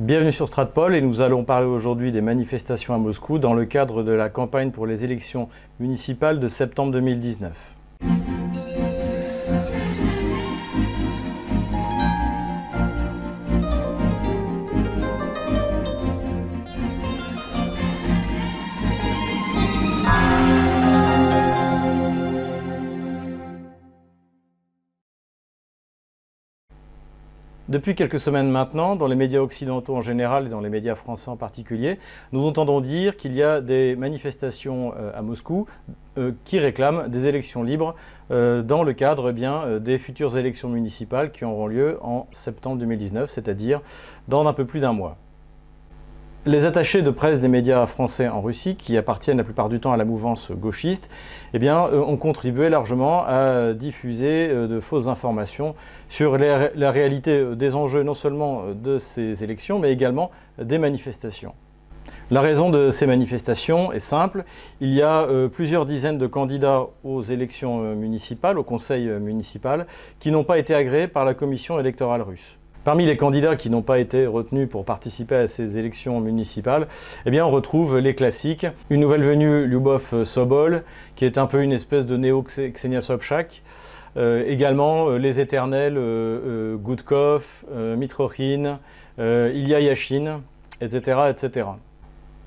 Bienvenue sur Stratpol et nous allons parler aujourd'hui des manifestations à Moscou dans le cadre de la campagne pour les élections municipales de septembre 2019. Depuis quelques semaines maintenant, dans les médias occidentaux en général et dans les médias français en particulier, nous entendons dire qu'il y a des manifestations à Moscou qui réclament des élections libres dans le cadre des futures élections municipales qui auront lieu en septembre 2019, c'est-à-dire dans un peu plus d'un mois. Les attachés de presse des médias français en Russie, qui appartiennent la plupart du temps à la mouvance gauchiste, eh bien, ont contribué largement à diffuser de fausses informations sur la réalité des enjeux non seulement de ces élections, mais également des manifestations. La raison de ces manifestations est simple. Il y a plusieurs dizaines de candidats aux élections municipales, au conseil municipal, qui n'ont pas été agréés par la commission électorale russe. Parmi les candidats qui n'ont pas été retenus pour participer à ces élections municipales, eh bien on retrouve les classiques. Une nouvelle venue, Lyubov Sobol, qui est un peu une espèce de néo-Ksenia Sobchak. Également les éternels Gudkov, Mitrokhin, Ilya Yashin, etc., etc.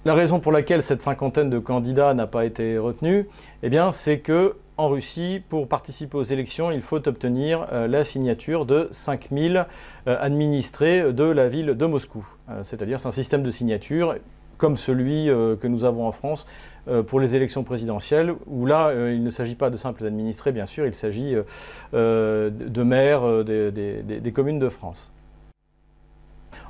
La raison pour laquelle cette cinquantaine de candidats n'a pas été retenue, eh bien c'est que en Russie, pour participer aux élections, il faut obtenir la signature de 5000 administrés de la ville de Moscou. C'est-à-dire c'est un système de signature comme celui que nous avons en France pour les élections présidentielles, où là, il ne s'agit pas de simples administrés, bien sûr, il s'agit de maires des communes de France.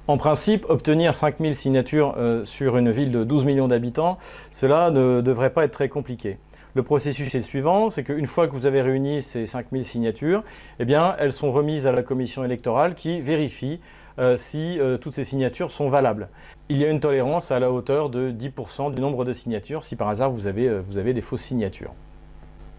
En principe, obtenir 5000 signatures sur une ville de 12 millions d'habitants, cela ne devrait pas être très compliqué. Le processus est le suivant, c'est qu'une fois que vous avez réuni ces 5000 signatures, eh bien, elles sont remises à la commission électorale qui vérifie si toutes ces signatures sont valables. Il y a une tolérance à la hauteur de 10% du nombre de signatures si par hasard vous avez des fausses signatures.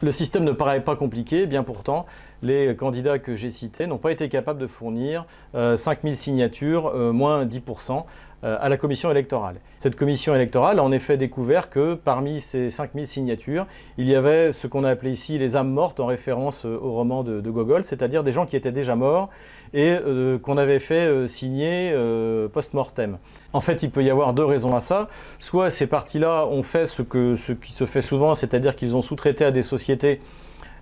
Le système ne paraît pas compliqué, bien pourtant, les candidats que j'ai cités n'ont pas été capables de fournir 5000 signatures, moins 10%. À la commission électorale. Cette commission électorale a en effet découvert que parmi ces 5000 signatures, il y avait ce qu'on a appelé ici les âmes mortes en référence au roman de Gogol, c'est-à-dire des gens qui étaient déjà morts et qu'on avait fait signer post-mortem. En fait, il peut y avoir deux raisons à ça. Soit ces partis-là ont fait ce qui se fait souvent, c'est-à-dire qu'ils ont sous-traité à des sociétés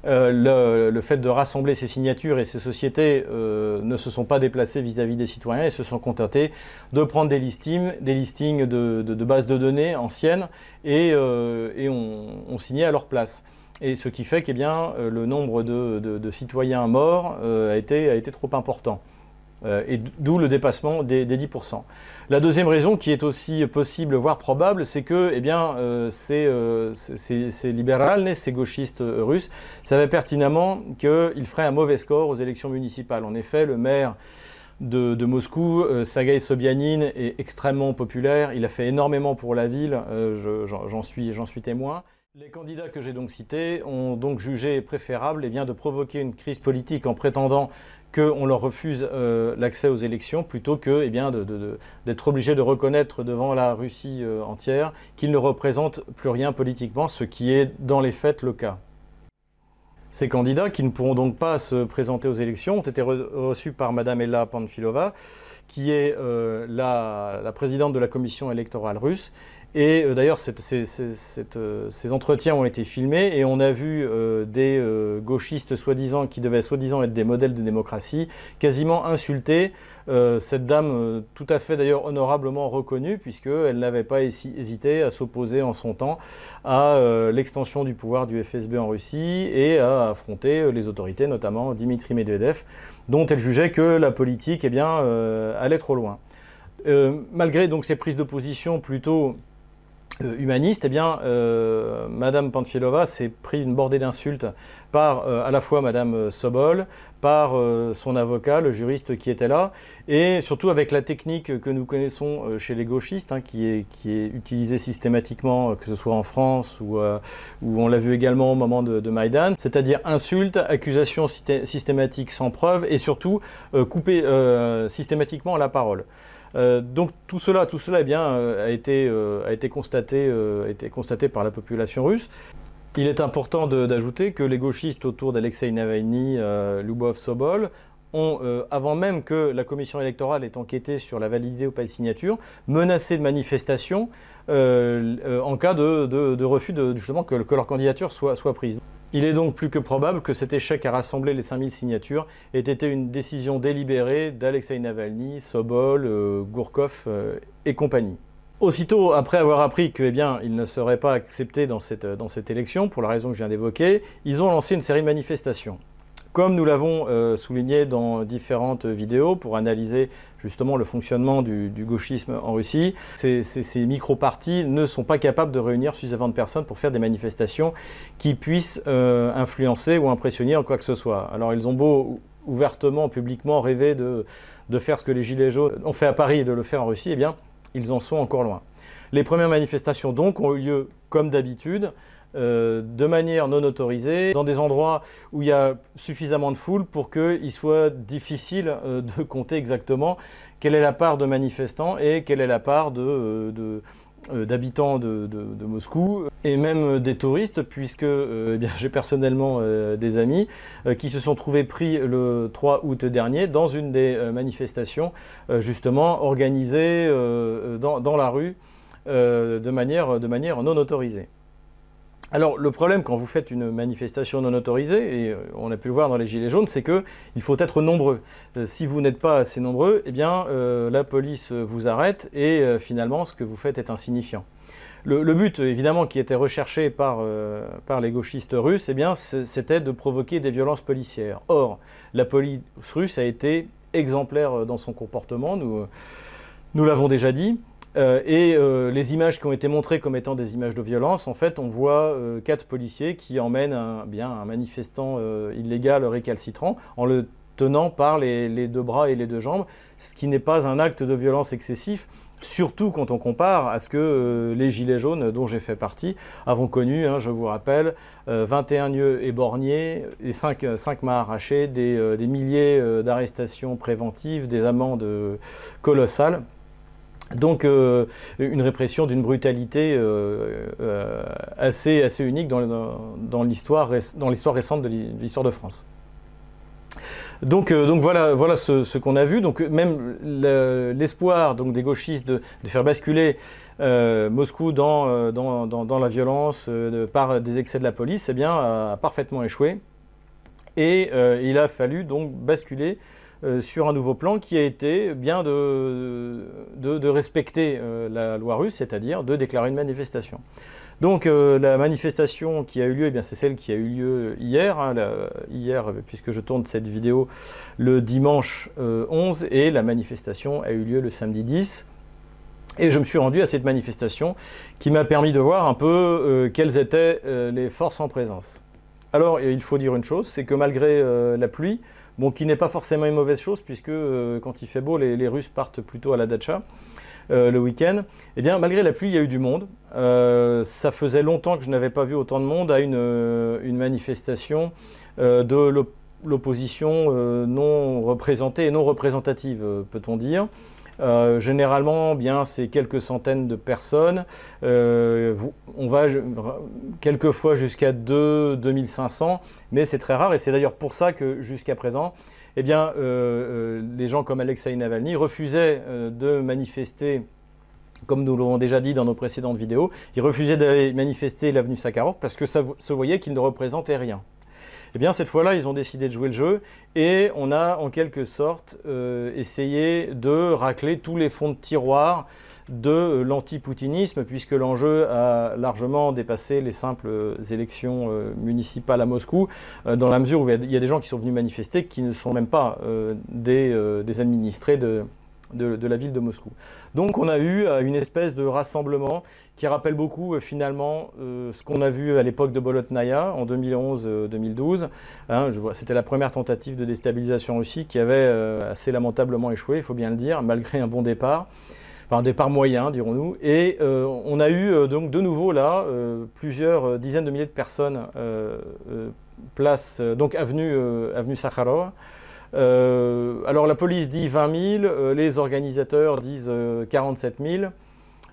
le fait de rassembler ces signatures, et ces sociétés ne se sont pas déplacées vis-à-vis des citoyens et se sont contentées de prendre des listings de bases de données anciennes et on signait à leur place. Et ce qui fait que le nombre de citoyens morts a été trop important. Et d'où le dépassement des 10%. La deuxième raison, qui est aussi possible, voire probable, c'est que ces libérales, ces gauchistes russes, savaient pertinemment qu'ils feraient un mauvais score aux élections municipales. En effet, le maire de Moscou, Sergei Sobyanin, est extrêmement populaire. Il a fait énormément pour la ville, j'en suis témoin. Les candidats que j'ai donc cités ont donc jugé préférable de provoquer une crise politique en prétendant qu'on leur refuse l'accès aux élections plutôt que d'être obligés de reconnaître devant la Russie entière qu'ils ne représentent plus rien politiquement, ce qui est dans les faits le cas. Ces candidats, qui ne pourront donc pas se présenter aux élections, ont été reçus par Madame Ella Panfilova, qui est la présidente de la commission électorale russe. Et d'ailleurs, ces entretiens ont été filmés et on a vu des gauchistes soi-disant qui devaient soi-disant être des modèles de démocratie quasiment insulter cette dame, tout à fait d'ailleurs honorablement reconnue, puisqu'elle n'avait pas hésité à s'opposer en son temps à l'extension du pouvoir du FSB en Russie et à affronter les autorités, notamment Dmitri Medvedev, dont elle jugeait que la politique allait trop loin. Malgré donc ces prises de position plutôt humaniste, Madame Panfilova s'est pris une bordée d'insultes par à la fois Madame Sobol, par son avocat, le juriste qui était là, et surtout avec la technique que nous connaissons chez les gauchistes, hein, qui est utilisée systématiquement, que ce soit en France ou on l'a vu également au moment de Maïdan, c'est-à-dire insultes, accusations systématiques sans preuve, et surtout couper systématiquement la parole. Donc tout cela eh bien, a été constaté par la population russe. Il est important d'ajouter que les gauchistes autour d'Alexei Navalny, Lyubov Sobol, ont, avant même que la commission électorale ait enquêté sur la validité ou pas de signature, menacé de manifestation en cas de refus justement que leur candidature soit prise. Il est donc plus que probable que cet échec à rassembler les 5000 signatures ait été une décision délibérée d'Alexei Navalny, Sobol, Gurkov et compagnie. Aussitôt après avoir appris que, eh bien, ils ne seraient pas acceptés dans cette élection, pour la raison que je viens d'évoquer, ils ont lancé une série de manifestations. Comme nous l'avons souligné dans différentes vidéos pour analyser justement le fonctionnement du gauchisme en Russie, ces micro-partis ne sont pas capables de réunir suffisamment de personnes pour faire des manifestations qui puissent influencer ou impressionner en quoi que ce soit. Alors ils ont beau ouvertement, publiquement rêver de faire ce que les Gilets jaunes ont fait à Paris et de le faire en Russie, eh bien ils en sont encore loin. Les premières manifestations donc ont eu lieu comme d'habitude, de manière non autorisée, dans des endroits où il y a suffisamment de foule pour qu'il soit difficile de compter exactement quelle est la part de manifestants et quelle est la part d'habitants de Moscou et même des touristes, puisque eh bien, j'ai personnellement des amis qui se sont trouvés pris le 3 août dernier dans une des manifestations justement organisées dans la rue de manière non autorisée. Alors le problème quand vous faites une manifestation non autorisée, et on a pu le voir dans les Gilets jaunes, c'est qu'il faut être nombreux. Si vous n'êtes pas assez nombreux, eh bien la police vous arrête et finalement ce que vous faites est insignifiant. Le but évidemment qui était recherché par les gauchistes russes, eh bien c'était de provoquer des violences policières. Or, la police russe a été exemplaire dans son comportement, nous l'avons déjà dit. Et les images qui ont été montrées comme étant des images de violence, en fait, on voit 4 policiers qui emmènent un manifestant illégal récalcitrant en le tenant par les 2 bras et les 2 jambes, ce qui n'est pas un acte de violence excessif, surtout quand on compare à ce que les Gilets jaunes, dont j'ai fait partie, avons connu, hein, je vous rappelle, 21 nœuds éborgnés, et 5 mains arrachées, des milliers d'arrestations préventives, des amendes colossales. Donc une répression d'une brutalité assez unique dans l'histoire récente de l'histoire de France. Donc voilà ce qu'on a vu. Donc même l'espoir des gauchistes de faire basculer Moscou dans la violence par des excès de la police, eh bien, a parfaitement échoué. Et il a fallu donc basculer sur un nouveau plan qui a été bien de respecter la loi russe, c'est-à-dire de déclarer une manifestation. Donc la manifestation qui a eu lieu, eh bien c'est celle qui a eu lieu hier, hein, puisque je tourne cette vidéo le dimanche 11, et la manifestation a eu lieu le samedi 10. Et je me suis rendu à cette manifestation qui m'a permis de voir un peu quelles étaient les forces en présence. Alors il faut dire une chose, c'est que malgré la pluie, bon, qui n'est pas forcément une mauvaise chose, puisque quand il fait beau, les Russes partent plutôt à la datcha le week-end. Eh bien, malgré la pluie, il y a eu du monde. Ça faisait longtemps que je n'avais pas vu autant de monde à une manifestation de l'opposition non représentée et non représentative, peut-on dire. Généralement, bien, c'est quelques centaines de personnes. On va quelquefois jusqu'à 2500, mais c'est très rare. Et c'est d'ailleurs pour ça que jusqu'à présent, eh bien, les gens comme Alexei Navalny refusaient de manifester, comme nous l'avons déjà dit dans nos précédentes vidéos, ils refusaient d'aller manifester l'avenue Sakharov parce que ça se voyait qu'ils ne représentaient rien. Eh bien, cette fois-là, ils ont décidé de jouer le jeu et on a en quelque sorte essayé de racler tous les fonds de tiroir de l'anti-poutinisme, puisque l'enjeu a largement dépassé les simples élections municipales à Moscou, dans la mesure où il y a des gens qui sont venus manifester qui ne sont même pas des administrés de la ville de Moscou. Donc on a eu une espèce de rassemblement qui rappelle beaucoup finalement ce qu'on a vu à l'époque de Bolotnaya en 2011-2012. Hein, c'était la première tentative de déstabilisation en Russie qui avait assez lamentablement échoué, il faut bien le dire, malgré un bon départ, enfin un départ moyen dirons-nous. Et on a eu donc de nouveau là plusieurs dizaines de milliers de personnes place, donc avenue Sakharov, Alors la police dit 20 000, les organisateurs disent 47 000.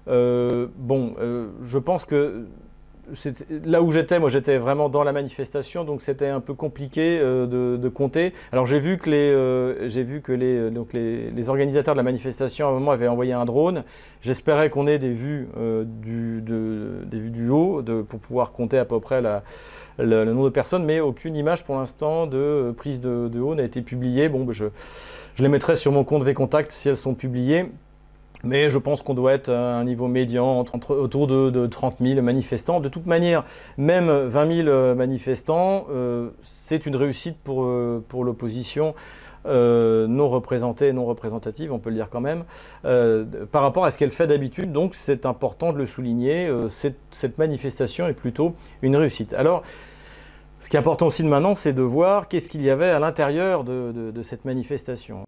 Je pense que là où j'étais, moi j'étais vraiment dans la manifestation, donc c'était un peu compliqué de compter. Alors j'ai vu que les organisateurs de la manifestation à un moment avaient envoyé un drone. J'espérais qu'on ait des vues, du haut pour pouvoir compter à peu près le nombre de personnes, mais aucune image pour l'instant de prise de haut n'a été publiée. Bon, je les mettrai sur mon compte Vcontact si elles sont publiées. Mais je pense qu'on doit être à un niveau médian autour de 30 000 manifestants. De toute manière, même 20 000 manifestants, c'est une réussite pour l'opposition non représentée et non représentative, on peut le dire quand même, par rapport à ce qu'elle fait d'habitude. Donc c'est important de le souligner, cette manifestation est plutôt une réussite. Alors, ce qui est important aussi de maintenant, c'est de voir qu'est-ce qu'il y avait à l'intérieur de cette manifestation.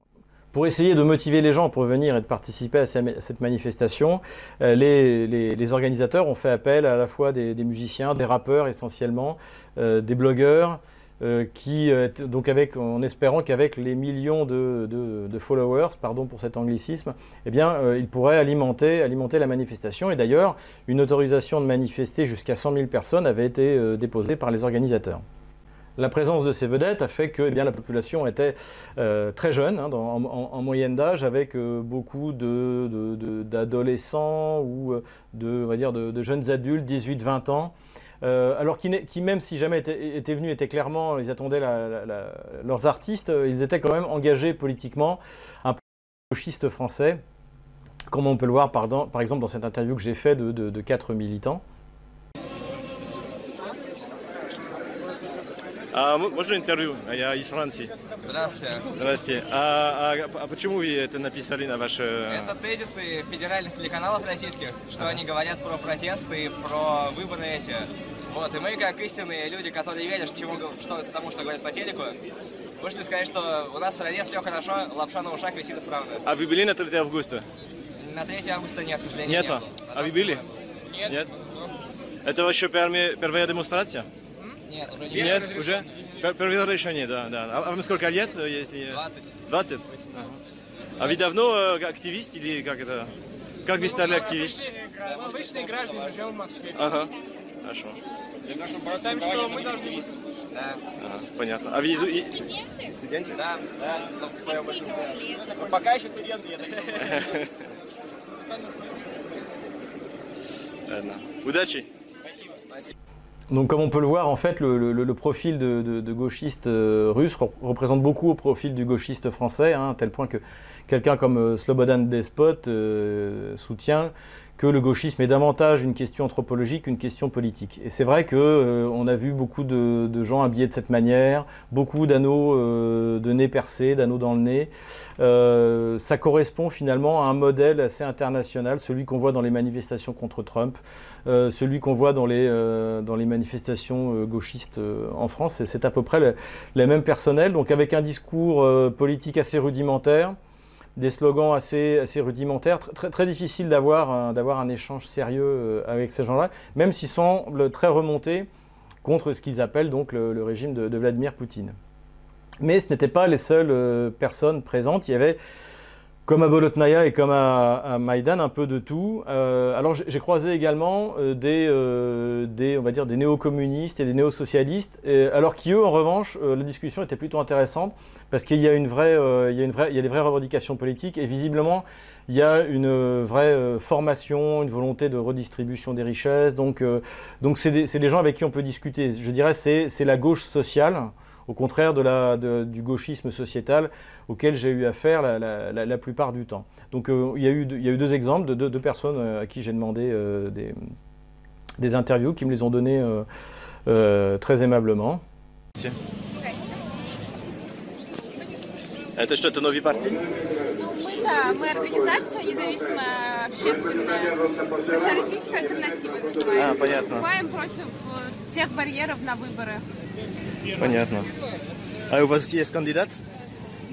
Pour essayer de motiver les gens pour venir et de participer à cette manifestation, les organisateurs ont fait appel à la fois des musiciens, des rappeurs essentiellement, des blogueurs, en espérant qu'avec les millions de followers, pardon pour cet anglicisme, eh bien, ils pourraient alimenter la manifestation. Et d'ailleurs, une autorisation de manifester jusqu'à 100 000 personnes avait été déposée par les organisateurs. La présence de ces vedettes a fait que la population était très jeune, hein, en moyenne d'âge, avec beaucoup d'adolescents ou de jeunes adultes, 18-20 ans. Alors qui, même si jamais étaient venus, étaient clairement, ils attendaient leurs artistes, ils étaient quand même engagés politiquement, un peu gauchiste français, comme on peut le voir par exemple dans cette interview que j'ai faite de 4 militants. Можно интервью? Я из Франции. Здравствуйте. Здравствуйте. А почему вы это написали на ваши... Это тезисы федеральных телеканалов российских, что они говорят про протесты, про выборы эти. Вот, и мы, как истинные люди, которые верят тому, что говорят по телеку, вышли сказать, что у нас в стране все хорошо, лапша на ушах висит исправно. А вы были на 3 августа? На 3 августа нет, к сожалению, нет. А вы были? Нет. Нет? Это вообще первая демонстрация? Нет, уже не Нет, разрешение. Уже? Первое решение, да. А вам сколько лет? Если... 20. 20? А вы давно активист или как это? Как вы стали активист? Обычные граждане, живем в Москве. Ага, хорошо. Потому что мы должны быть. Да. Ага, понятно. А вы студенты? Студенты? Да. Пока еще студенты, я так. Ладно. Удачи. Спасибо. Donc comme on peut le voir, en fait, le profil de gauchiste russe représente beaucoup au profil du gauchiste français, hein, à tel point que quelqu'un comme Slobodan Despot soutient que le gauchisme est davantage une question anthropologique qu'une question politique. Et c'est vrai qu'on a vu beaucoup de gens habillés de cette manière, beaucoup d'anneaux de nez percés, d'anneaux dans le nez. Ça correspond finalement à un modèle assez international, celui qu'on voit dans les manifestations contre Trump, celui qu'on voit dans les manifestations gauchistes en France. C'est à peu près les mêmes personnels, donc avec un discours politique assez rudimentaire, des slogans assez rudimentaires, très difficile d'avoir un échange sérieux avec ces gens-là, même s'ils semblent très remontés contre ce qu'ils appellent donc le régime de Vladimir Poutine. Mais ce n'étaient pas les seules personnes présentes, il y avait, comme à Bolotnaya et comme à Maïdan, un peu de tout. Alors j'ai croisé également des néo-communistes et des néo-socialistes, alors qui eux, en revanche, la discussion était plutôt intéressante, parce qu'il y a des vraies revendications politiques, et visiblement, il y a une vraie formation, une volonté de redistribution des richesses, donc c'est des gens avec qui on peut discuter. Je dirais que c'est la gauche sociale, au contraire du gauchisme sociétal auquel j'ai eu affaire la plupart du temps. Donc il y a eu deux exemples de deux personnes à qui j'ai demandé des interviews, qui me les ont données très aimablement. Merci. Это что-то новый партий? Ну, мы организация независимая общественная, социалистическая альтернатива называется. А, понятно. Выступаем против всех барьеров на выборы. Понятно. А у вас есть кандидат?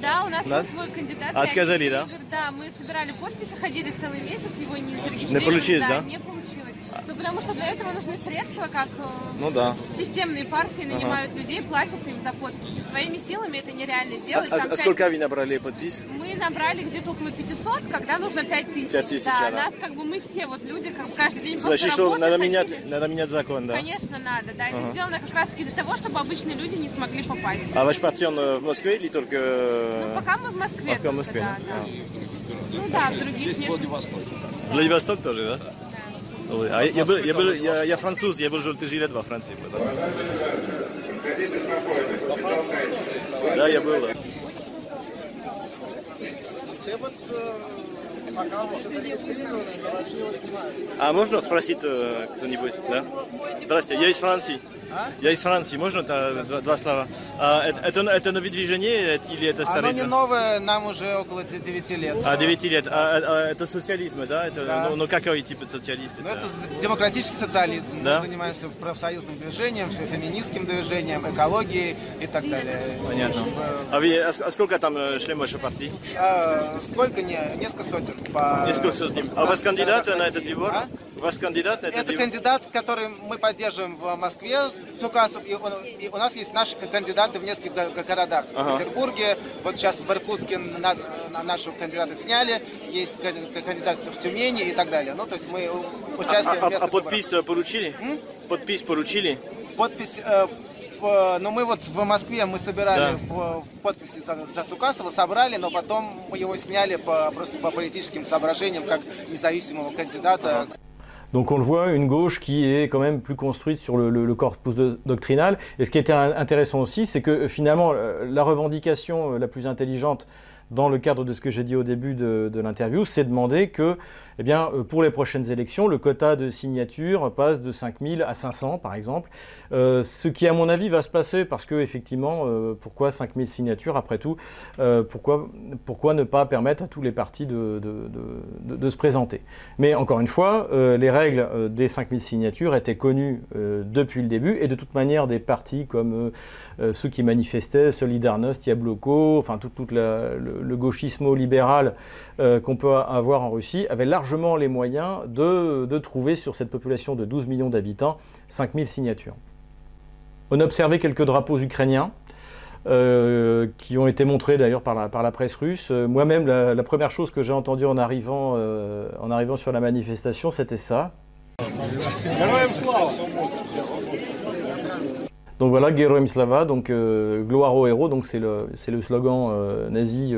Да, у нас был свой кандидат. Отказали, да? Да, мы собирали подписи, ходили целый месяц, его не зарегистрировали. Не получилось, да? Не получилось. Ну, потому что для этого нужны средства, как системные партии нанимают людей, платят им за подписи. Своими силами это нереально сделать. А сколько вы набрали подпись? Мы набрали где-то около 500, когда нужно 5000. 5000, да. Нас, как бы, мы все, вот люди, как бы, каждый день после работы. Значит, что надо менять закон, да? Конечно, надо, да. Это сделано как раз и для того, чтобы обычные люди не смогли попасть. А ваш партнер в Москве или только... Ну, пока мы в Москве. Пока в Москве, да. Ну да, в других нет. Владивосток тоже, да? Да. А я француз, я был 10 лет во Франции. Да, я был. А можно спросить кто-нибудь? Да? Здравствуйте, я из Франции. Я из Франции, можно два слова? Это новое движение или это старое? Оно не новое, нам уже около 9 лет. 9 лет. Это социализм, да? Ну какой тип социалиста? Это демократический социализм. Мы занимаемся профсоюзным движением, феминистским движением, экологией и так далее. Понятно. А сколько там член вашей партии? Сколько? Несколько сотен. Несколько сотен. А у вас кандидат на этот выбор? Это кандидат, который мы поддерживаем в Москве, Цукасов, и у нас есть наши кандидаты в нескольких городах. В Петербурге, вот сейчас в Иркутске нашего кандидата сняли, есть кандидат в Тюмени и так далее. Ну, то есть мы участвуем в местных подпись выборах. Поручили? Подпись поручили? Подпись... Ну, мы вот в Москве мы собирали подписи за Цукасова, собрали, но потом мы его сняли просто по политическим соображениям, как независимого кандидата. Donc on le voit, une gauche qui est quand même plus construite sur le corpus doctrinal. Et ce qui était intéressant aussi, c'est que finalement, la revendication la plus intelligente dans le cadre de ce que j'ai dit au début de l'interview, c'est demander que eh bien, pour les prochaines élections, le quota de signatures passe de 5000 à 500 par exemple. Ce qui à mon avis va se passer parce que effectivement, pourquoi 5000 signatures après tout, pourquoi ne pas permettre à tous les partis de se présenter. Mais encore une fois, les règles des 5000 signatures étaient connues depuis le début et de toute manière des partis comme ceux qui manifestaient, Solidarnost, Yabloko, enfin toute le gauchisme libéral qu'on peut avoir en Russie, avaient largement les moyens de trouver sur cette population de 12 millions d'habitants 5000 signatures. On a observé quelques drapeaux ukrainiens qui ont été montrés d'ailleurs par la presse russe. Moi-même, la première chose que j'ai entendue en arrivant sur la manifestation, c'était ça. Donc voilà, Geroim Slava, donc gloire aux héros, donc c'est le slogan nazi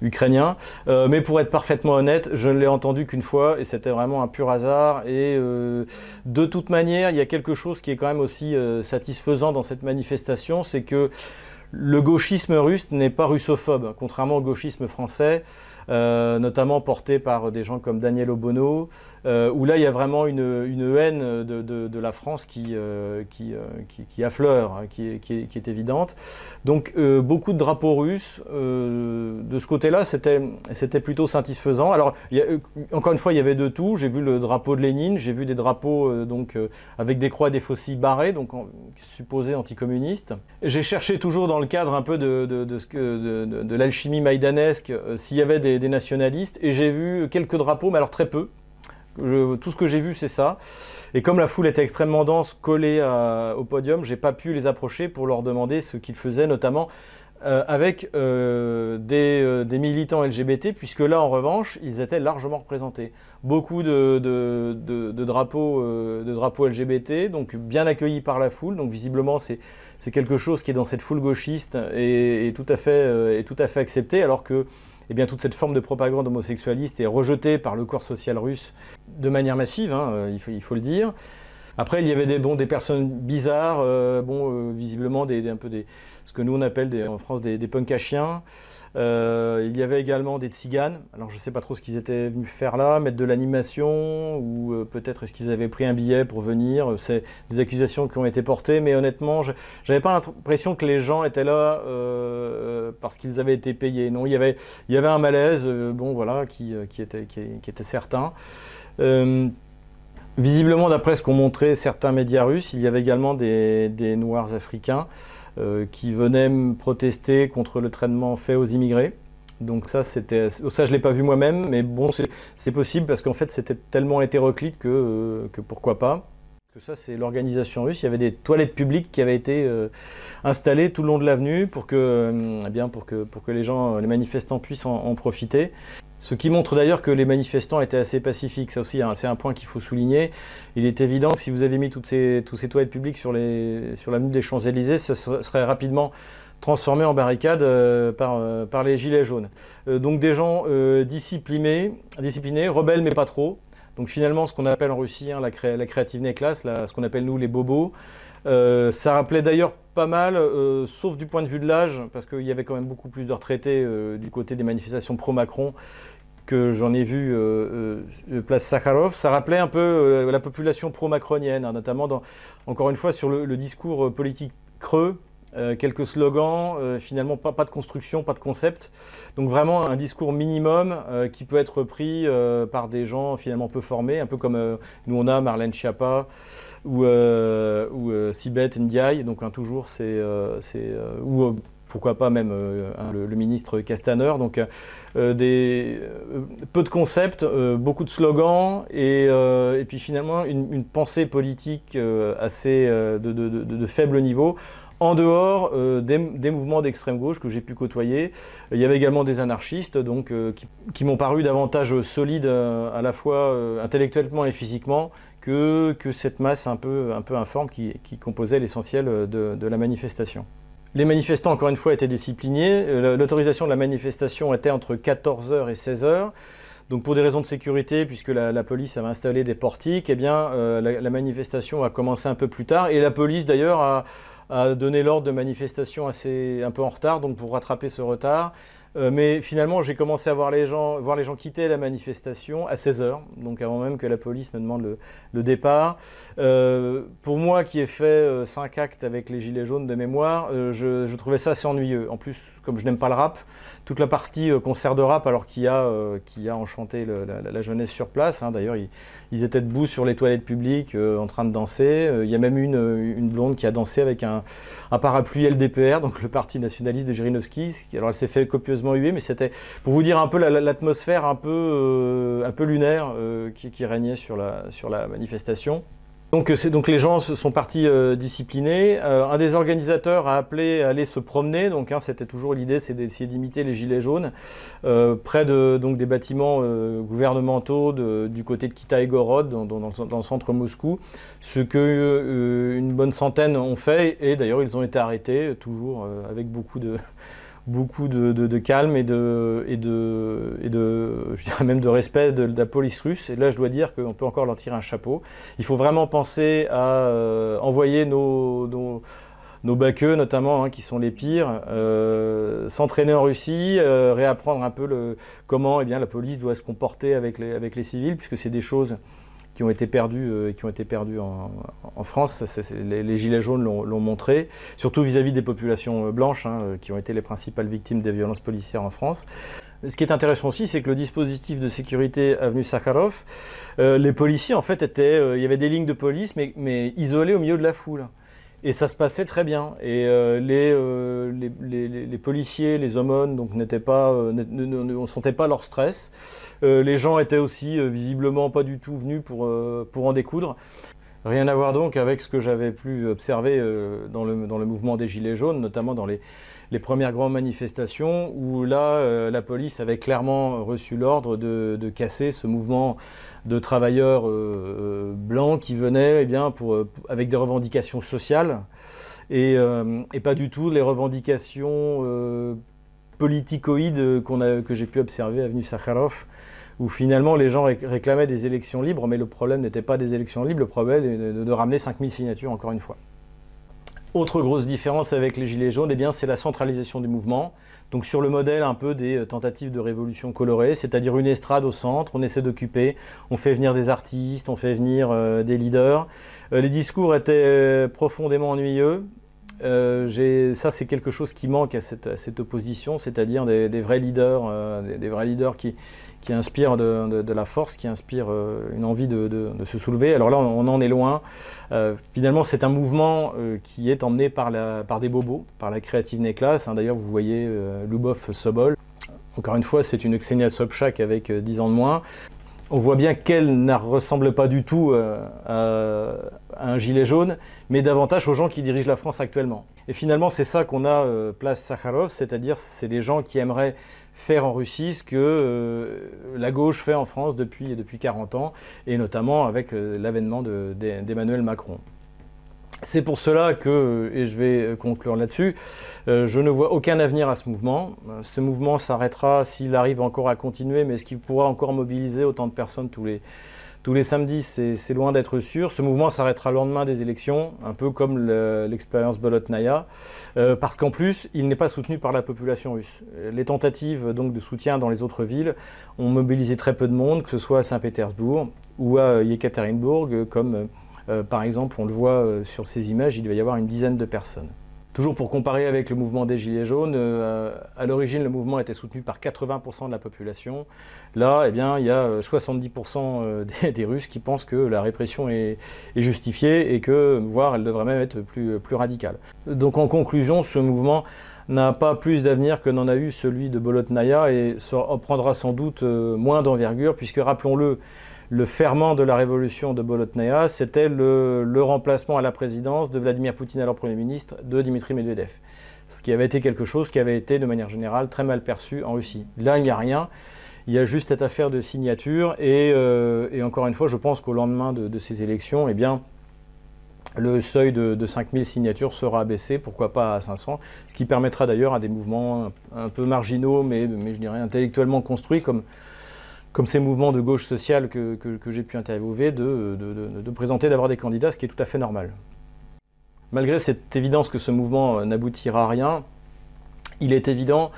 ukrainien. Mais pour être parfaitement honnête, je ne l'ai entendu qu'une fois et c'était vraiment un pur hasard. Et de toute manière, il y a quelque chose qui est quand même aussi satisfaisant dans cette manifestation, c'est que le gauchisme russe n'est pas russophobe, contrairement au gauchisme français, notamment porté par des gens comme Daniel Obono, où là il y a vraiment une haine de la France qui affleure, hein, qui est évidente. Donc beaucoup de drapeaux russes, de ce côté-là c'était plutôt satisfaisant. Alors encore une fois il y avait de tout, j'ai vu le drapeau de Lénine, j'ai vu des drapeaux avec des croix et des faucilles barrées, donc supposés anticommunistes. J'ai cherché toujours dans le cadre un peu de l'alchimie maïdanesque s'il y avait des nationalistes et j'ai vu quelques drapeaux, mais alors très peu. Tout ce que j'ai vu, c'est ça. Et comme la foule était extrêmement dense, collée au podium, j'ai pas pu les approcher pour leur demander ce qu'ils faisaient, notamment avec des militants LGBT, puisque là, en revanche, ils étaient largement représentés. Beaucoup de drapeaux LGBT, donc bien accueillis par la foule. Donc visiblement, c'est quelque chose qui est dans cette foule gauchiste et tout à fait accepté, alors que eh bien, toute cette forme de propagande homosexualiste est rejetée par le corps social russe de manière massive, hein, il faut le dire. Après, il y avait des personnes bizarres, visiblement ce que nous on appelle en France des punks à chiens. Il y avait également des tziganes, alors je ne sais pas trop ce qu'ils étaient venus faire là, mettre de l'animation, ou peut-être est-ce qu'ils avaient pris un billet pour venir, c'est des accusations qui ont été portées, mais honnêtement, je n'avais pas l'impression que les gens étaient là parce qu'ils avaient été payés. Non, il y avait un malaise qui était certain. Visiblement, d'après ce qu'ont montré certains médias russes, il y avait également des Noirs africains. qui venaient protester contre le traitement fait aux immigrés. Donc ça, c'était, ça je ne l'ai pas vu moi-même, mais bon, c'est possible parce qu'en fait, c'était tellement hétéroclite que pourquoi pas. Parce que ça, c'est l'organisation russe. Il y avait des toilettes publiques qui avaient été installées tout le long de l'avenue pour que les gens, les manifestants puissent en profiter. Ce qui montre d'ailleurs que les manifestants étaient assez pacifiques. Ça aussi, hein, c'est un point qu'il faut souligner. Il est évident que si vous avez mis toutes ces toilettes publiques sur l'avenue des Champs-Élysées, ça serait rapidement transformé en barricade par les gilets jaunes. Donc des gens disciplinés, rebelles mais pas trop. Donc finalement, ce qu'on appelle en Russie hein, la créativne classe, ce qu'on appelle nous les bobos, ça rappelait d'ailleurs pas mal, sauf du point de vue de l'âge, parce qu'il y avait quand même beaucoup plus de retraités du côté des manifestations pro-Macron que j'en ai vu place Sakharov. Ça rappelait un peu la population pro-macronienne, hein, notamment, encore une fois, sur le discours politique creux, quelques slogans, finalement pas de construction, pas de concept. Donc vraiment un discours minimum qui peut être repris par des gens finalement peu formés, un peu comme nous on a Marlène Schiappa ou Sibeth Ndiaye, donc hein, toujours c'est... ou pourquoi pas même hein, le ministre Castaner, donc peu de concepts, beaucoup de slogans et puis finalement une pensée politique assez de faible niveau. En dehors des mouvements d'extrême gauche que j'ai pu côtoyer, il y avait également des anarchistes donc, qui m'ont paru davantage solides à la fois intellectuellement et physiquement que cette masse un peu informe qui composait l'essentiel de la manifestation. Les manifestants, encore une fois, étaient disciplinés. L'autorisation de la manifestation était entre 14h et 16h. Donc pour des raisons de sécurité, puisque la police avait installé des portiques, eh bien, la manifestation a commencé un peu plus tard. Et la police, d'ailleurs, a donné l'ordre de manifestations un peu en retard, donc pour rattraper ce retard. Mais finalement, j'ai commencé à voir les gens quitter la manifestation à 16h, donc avant même que la police me demande le départ. Pour moi, qui ai fait 5 actes avec les gilets jaunes de mémoire, je trouvais ça assez ennuyeux. En plus, comme je n'aime pas le rap, toute la partie concert de rap, alors qu'il a enchanté la jeunesse sur place. Hein. D'ailleurs, ils étaient debout sur les toilettes publiques en train de danser. Il y a même une blonde qui a dansé avec un parapluie LDPR, donc le parti nationaliste de Zhirinovsky. Alors, elle s'est fait copieusement huer, mais c'était pour vous dire un peu l'atmosphère un peu lunaire qui régnait sur la manifestation. Donc les gens sont partis disciplinés. Un des organisateurs a appelé à aller se promener. Donc hein, c'était toujours l'idée, c'est d'essayer d'imiter les gilets jaunes près des bâtiments gouvernementaux du côté de Kitai-gorod, dans le centre Moscou. Ce que une bonne centaine ont fait. Et d'ailleurs ils ont été arrêtés, toujours avec beaucoup de calme et de je dirais même de respect de la police russe. Et là, je dois dire qu'on peut encore leur tirer un chapeau. Il faut vraiment penser à envoyer nos baqueux, notamment, hein, qui sont les pires, s'entraîner en Russie, réapprendre un peu comment eh bien, la police doit se comporter avec les civils, puisque c'est des choses qui ont été perdus en France. Les gilets jaunes l'ont montré, surtout vis-à-vis des populations blanches hein, qui ont été les principales victimes des violences policières en France. Ce qui est intéressant aussi, c'est que le dispositif de sécurité avenue Sakharov, les policiers en fait il y avait des lignes de police mais isolées au milieu de la foule. Et ça se passait très bien. Et les policiers, les aumônes, donc on sentait pas leur stress. Les gens étaient aussi visiblement pas du tout venus pour en découdre. Rien à voir donc avec ce que j'avais pu observer dans le mouvement des Gilets jaunes, notamment dans les premières grandes manifestations, où là, la police avait clairement reçu l'ordre de casser ce mouvement de travailleurs blancs qui venaient eh bien, avec des revendications sociales et pas du tout les revendications politicoïdes que j'ai pu observer à avenue Sakharov, où finalement les gens réclamaient des élections libres, mais le problème n'était pas des élections libres, le problème est de ramener 5000 signatures encore une fois. Autre grosse différence avec les Gilets jaunes, eh bien, c'est la centralisation du mouvement. Donc sur le modèle un peu des tentatives de révolution colorée, c'est-à-dire une estrade au centre, on essaie d'occuper, on fait venir des artistes, on fait venir des leaders. Les discours étaient profondément ennuyeux. Ça c'est quelque chose qui manque à cette opposition, c'est-à-dire des vrais leaders qui inspire de la force, qui inspire une envie de se soulever. Alors là, on en est loin. Finalement, c'est un mouvement qui est emmené par des bobos, par la Creative Class. Hein, d'ailleurs, vous voyez Lyubov Sobol. Encore une fois, c'est une Ksenia Sobchak avec 10 ans de moins. On voit bien qu'elle ne ressemble pas du tout à un gilet jaune, mais davantage aux gens qui dirigent la France actuellement. Et finalement, c'est ça qu'on a place Sakharov, c'est-à-dire c'est les gens qui aimeraient faire en Russie ce que la gauche fait en France depuis 40 ans, et notamment avec l'avènement d'Emmanuel Macron. C'est pour cela que, et je vais conclure là-dessus, je ne vois aucun avenir à ce mouvement. Ce mouvement s'arrêtera s'il arrive encore à continuer, mais est-ce qu'il pourra encore mobiliser autant de personnes tous les samedis, c'est loin d'être sûr. Ce mouvement s'arrêtera le lendemain des élections, un peu comme l'expérience Bolotnaya, parce qu'en plus, il n'est pas soutenu par la population russe. Les tentatives donc, de soutien dans les autres villes ont mobilisé très peu de monde, que ce soit à Saint-Pétersbourg ou à Yekaterinburg, comme... par exemple, on le voit sur ces images, il doit y avoir une dizaine de personnes. Toujours pour comparer avec le mouvement des Gilets jaunes, à l'origine, le mouvement était soutenu par 80% de la population. Là, eh bien, il y a 70% des Russes qui pensent que la répression est justifiée et que, voire, elle devrait même être plus radicale. Donc, en conclusion, ce mouvement n'a pas plus d'avenir que n'en a eu celui de Bolotnaya et prendra sans doute moins d'envergure, puisque, rappelons-le, le ferment de la révolution de Bolotnaya, c'était le remplacement à la présidence de Vladimir Poutine, alors Premier ministre, de Dmitri Medvedev. Ce qui avait été quelque chose qui avait été, de manière générale, très mal perçu en Russie. Là, il n'y a rien. Il y a juste cette affaire de signature. Et encore une fois, je pense qu'au lendemain de ces élections, eh bien, le seuil de 5000 signatures sera abaissé, pourquoi pas à 500, ce qui permettra d'ailleurs à des mouvements un peu marginaux, mais je dirais intellectuellement construits, comme ces mouvements de gauche sociale que j'ai pu interviewer, de présenter, d'avoir des candidats, ce qui est tout à fait normal. Malgré cette évidence que ce mouvement n'aboutira à rien, il est évident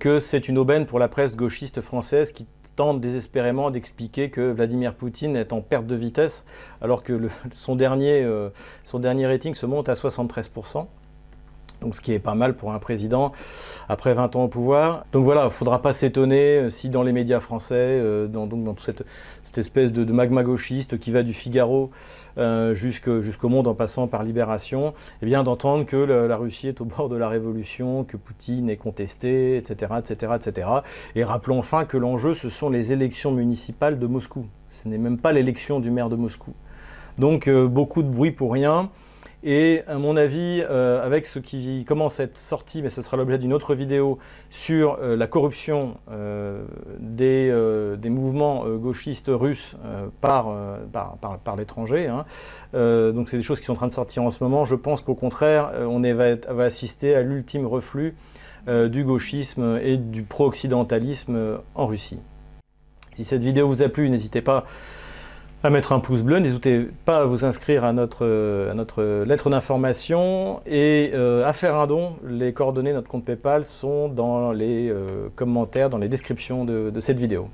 que c'est une aubaine pour la presse gauchiste française qui tente désespérément d'expliquer que Vladimir Poutine est en perte de vitesse, alors que son dernier rating se monte à 73%. Donc, ce qui est pas mal pour un président après 20 ans au pouvoir. Donc voilà, il ne faudra pas s'étonner si dans les médias français, dans toute cette espèce de magma gauchiste qui va du Figaro jusqu'au Monde en passant par Libération, eh bien d'entendre que la Russie est au bord de la révolution, que Poutine est contesté, etc., etc., etc. Et rappelons enfin que l'enjeu, ce sont les élections municipales de Moscou. Ce n'est même pas l'élection du maire de Moscou. Donc beaucoup de bruit pour rien. Et à mon avis, avec ce qui commence à être sorti, mais ce sera l'objet d'une autre vidéo, sur la corruption des mouvements gauchistes russes par l'étranger. Hein. Donc c'est des choses qui sont en train de sortir en ce moment. Je pense qu'au contraire, on va assister à l'ultime reflux du gauchisme et du pro-occidentalisme en Russie. Si cette vidéo vous a plu, n'hésitez pas à mettre un pouce bleu, n'hésitez pas à vous inscrire à notre lettre d'information et à faire un don. Les coordonnées de notre compte PayPal sont dans les commentaires, dans les descriptions de cette vidéo.